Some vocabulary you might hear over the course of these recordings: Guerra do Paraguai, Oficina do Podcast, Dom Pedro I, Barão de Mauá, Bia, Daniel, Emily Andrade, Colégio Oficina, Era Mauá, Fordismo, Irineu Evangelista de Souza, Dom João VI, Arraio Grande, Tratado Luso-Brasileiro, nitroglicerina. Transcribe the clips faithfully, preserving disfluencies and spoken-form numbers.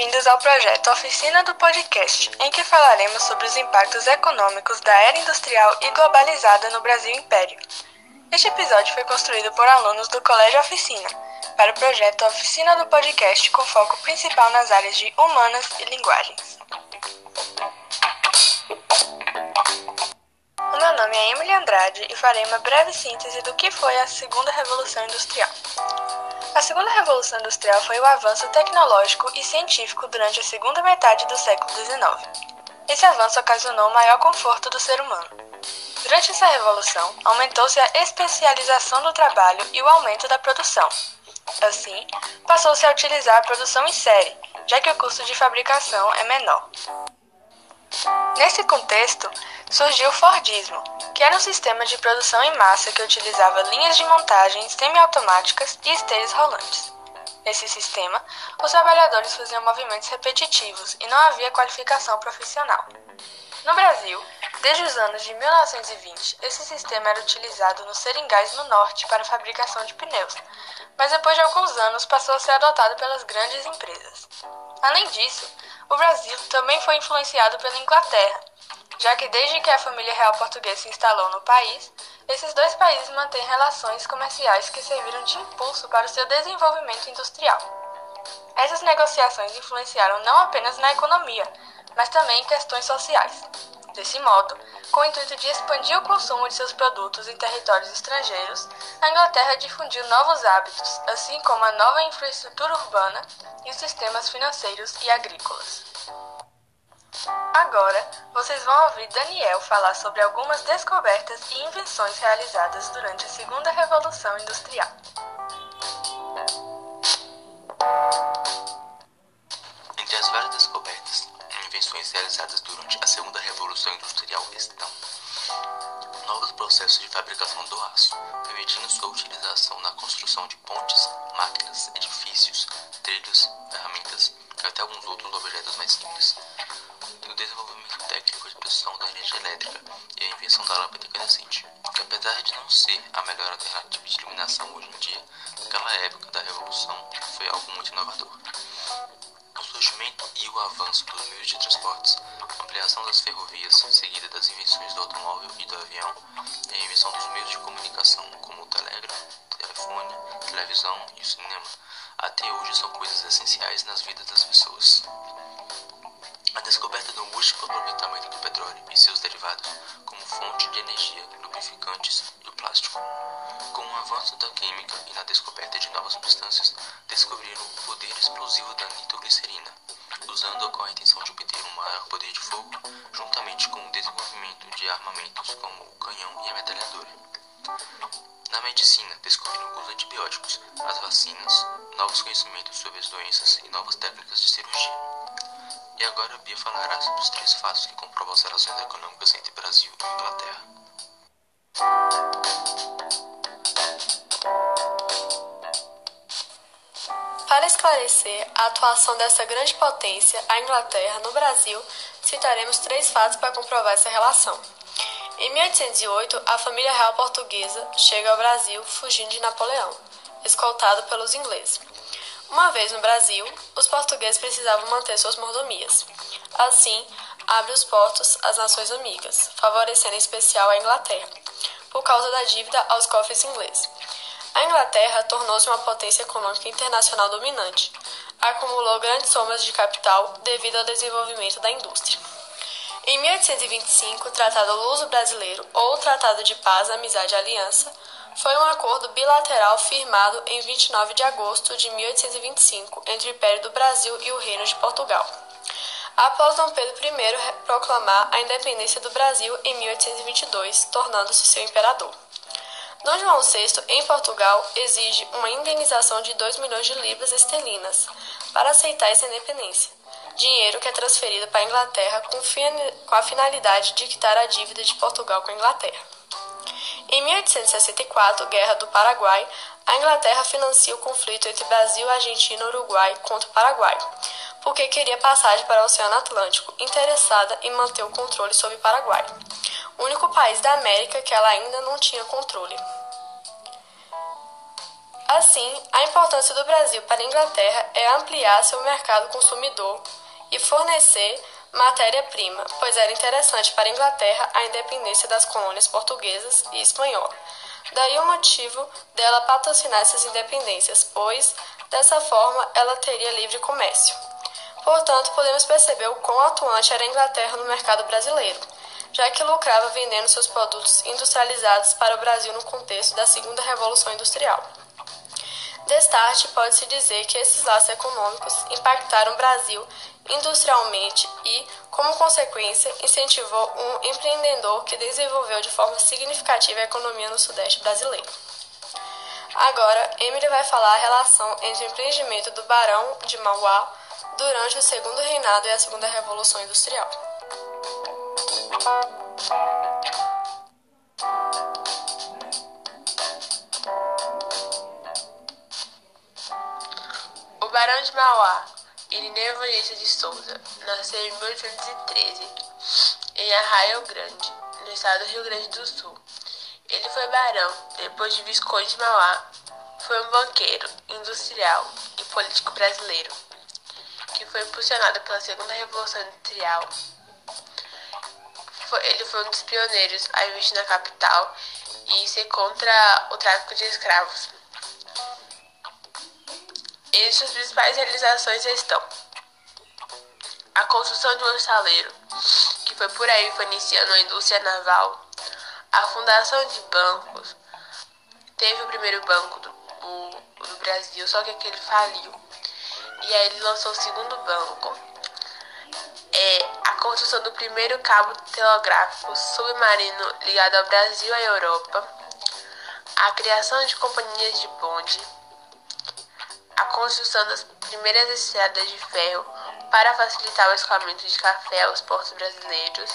Bem-vindos ao projeto Oficina do Podcast, em que falaremos sobre os impactos econômicos da era industrial e globalizada no Brasil Império. Este episódio foi construído por alunos do Colégio Oficina, para o projeto Oficina do Podcast, com foco principal nas áreas de Humanas e Linguagens. O meu nome é Emily Andrade e farei uma breve síntese do que foi a Segunda Revolução Industrial. A Segunda Revolução Industrial foi o avanço tecnológico e científico durante a segunda metade do século dezenove. Esse avanço ocasionou o maior conforto do ser humano. Durante essa revolução, aumentou-se a especialização do trabalho e o aumento da produção. Assim, passou-se a utilizar a produção em série, já que o custo de fabricação é menor. Nesse contexto, surgiu o Fordismo, que era um sistema de produção em massa que utilizava linhas de montagem semiautomáticas e esteios rolantes. Nesse sistema, os trabalhadores faziam movimentos repetitivos e não havia qualificação profissional. No Brasil, desde os anos de mil novecentos e vinte, esse sistema era utilizado nos seringais no norte para a fabricação de pneus, mas depois de alguns anos passou a ser adotado pelas grandes empresas. Além disso, o Brasil também foi influenciado pela Inglaterra, já que desde que a família real portuguesa se instalou no país, esses dois países mantêm relações comerciais que serviram de impulso para o seu desenvolvimento industrial. Essas negociações influenciaram não apenas na economia, mas também em questões sociais. Desse modo, com o intuito de expandir o consumo de seus produtos em territórios estrangeiros, a Inglaterra difundiu novos hábitos, assim como a nova infraestrutura urbana e os sistemas financeiros e agrícolas. Agora, vocês vão ouvir Daniel falar sobre algumas descobertas e invenções realizadas durante a Segunda Revolução Industrial. Entre as várias descobertas e invenções realizadas durante a Segunda Revolução Industrial estão novos processos de fabricação do aço, permitindo sua utilização na construção de pontes, máquinas, edifícios, trilhos, ferramentas e até alguns outros objetos mais simples. O desenvolvimento técnico de produção da energia elétrica e a invenção da lâmpada incandescente, que apesar de não ser a melhor alternativa de iluminação hoje em dia, naquela época da Revolução foi algo muito inovador. O surgimento e o avanço dos meios de transportes, a ampliação das ferrovias, seguida das invenções do automóvel e do avião, e a invenção dos meios de comunicação, como o telégrafo, telefone, televisão e o cinema, até hoje são coisas essenciais nas vidas das pessoas. A descoberta do múltiplo aproveitamento do petróleo e seus derivados como fonte de energia, lubrificantes e do plástico. Com o avanço da química e na descoberta de novas substâncias, descobriram o poder explosivo da nitroglicerina, usando-a com a intenção de obter um maior poder de fogo, juntamente com o desenvolvimento de armamentos como o canhão e a metralhadora. Na medicina, descobriram os antibióticos, as vacinas, novos conhecimentos sobre as doenças e novas técnicas de cirurgia. E agora a Bia falará sobre os três fatos que comprovam as relações econômicas entre Brasil e Inglaterra. Para esclarecer a atuação dessa grande potência, a Inglaterra, no Brasil, citaremos três fatos para comprovar essa relação. Em mil oitocentos e oito, a família real portuguesa chega ao Brasil fugindo de Napoleão, escoltado pelos ingleses. Uma vez no Brasil, os portugueses precisavam manter suas mordomias. Assim, abre os portos às nações amigas, favorecendo em especial a Inglaterra, por causa da dívida aos cofres ingleses. A Inglaterra tornou-se uma potência econômica internacional dominante, acumulou grandes somas de capital devido ao desenvolvimento da indústria. Em mil oitocentos e vinte e cinco, o Tratado Luso-Brasileiro, ou Tratado de Paz, Amizade e Aliança, foi um acordo bilateral firmado em vinte e nove de agosto de mil oitocentos e vinte e cinco entre o Império do Brasil e o Reino de Portugal, após Dom Pedro I proclamar a independência do Brasil em mil oitocentos e vinte e dois, tornando-se seu imperador. Dom João sexto, em Portugal, exige uma indenização de dois milhões de libras esterlinas para aceitar essa independência, dinheiro que é transferido para a Inglaterra com a finalidade de quitar a dívida de Portugal com a Inglaterra. Em mil oitocentos e sessenta e quatro, Guerra do Paraguai, a Inglaterra financia o conflito entre Brasil, Argentina e Uruguai contra o Paraguai, porque queria passagem para o Oceano Atlântico, interessada em manter o controle sobre o Paraguai, o único país da América que ela ainda não tinha controle. Assim, a importância do Brasil para a Inglaterra é ampliar seu mercado consumidor e fornecer matéria-prima, pois era interessante para a Inglaterra a independência das colônias portuguesas e espanhola. Daí o motivo dela patrocinar essas independências, pois dessa forma ela teria livre comércio. Portanto, podemos perceber o quão atuante era a Inglaterra no mercado brasileiro, já que lucrava vendendo seus produtos industrializados para o Brasil no contexto da Segunda Revolução Industrial. Destarte, pode-se dizer que esses laços econômicos impactaram o Brasil industrialmente e, como consequência, incentivou um empreendedor que desenvolveu de forma significativa a economia no Sudeste brasileiro. Agora, Emily vai falar a relação entre o empreendimento do Barão de Mauá durante o Segundo Reinado e a Segunda Revolução Industrial. O Barão de Mauá, Irineu Evangelista de Souza, nasceu em mil oitocentos e treze, em Arraio Grande, no estado do Rio Grande do Sul. Ele foi barão, depois de Visconde de Mauá, foi um banqueiro, industrial e político brasileiro, que foi impulsionado pela Segunda Revolução Industrial. Ele foi um dos pioneiros a investir na capital e ser contra o tráfico de escravos. Entre suas principais realizações estão a construção de um estaleiro, que foi por aí iniciando a indústria naval, a fundação de bancos. Teve o primeiro banco do, do, do Brasil, só que aquele faliu, e aí ele lançou o segundo banco. É a construção do primeiro cabo telegráfico submarino ligado ao Brasil e à Europa, a criação de companhias de bonde, a construção das primeiras estradas de ferro para facilitar o escoamento de café aos portos brasileiros,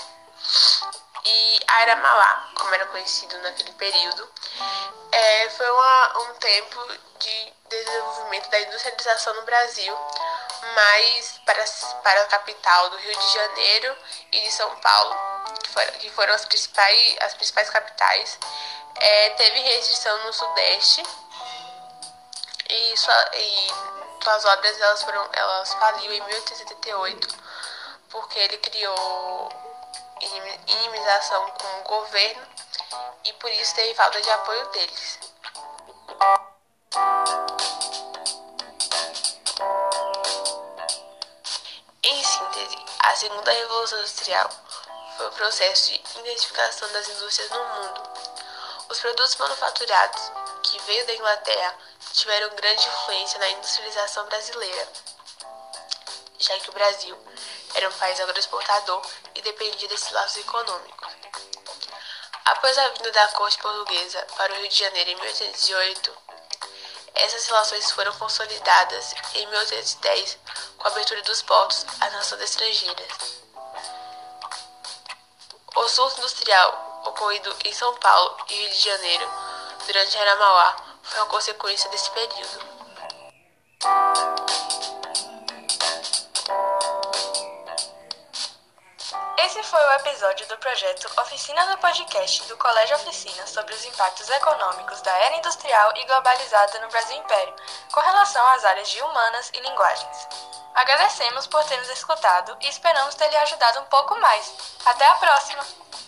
e a Era Mauá, como era conhecido naquele período, é, foi uma, um tempo de desenvolvimento da industrialização no Brasil, mas para, para a capital do Rio de Janeiro e de São Paulo, que foram, que foram as, principais, as principais capitais, é, teve restrição no Sudeste e, sua, e suas obras elas foram, elas faliram em mil oitocentos e setenta e oito, porque ele criou inimização com o governo e por isso teve falta de apoio deles. A Segunda Revolução Industrial foi o processo de intensificação das indústrias no mundo. Os produtos manufaturados que veio da Inglaterra tiveram grande influência na industrialização brasileira, já que o Brasil era um país agroexportador e dependia desses laços econômicos. Após a vinda da corte portuguesa para o Rio de Janeiro em mil oitocentos e oito, essas relações foram consolidadas em mil oitocentos e dez com a abertura dos portos às nações estrangeiras. O surto industrial ocorrido em São Paulo e Rio de Janeiro durante a Era Mauá foi uma consequência desse período. Esse foi o episódio do projeto Oficina do Podcast do Colégio Oficina sobre os impactos econômicos da era industrial e globalizada no Brasil Império, com relação às áreas de humanas e linguagens. Agradecemos por ter nos escutado e esperamos ter lhe ajudado um pouco mais. Até a próxima!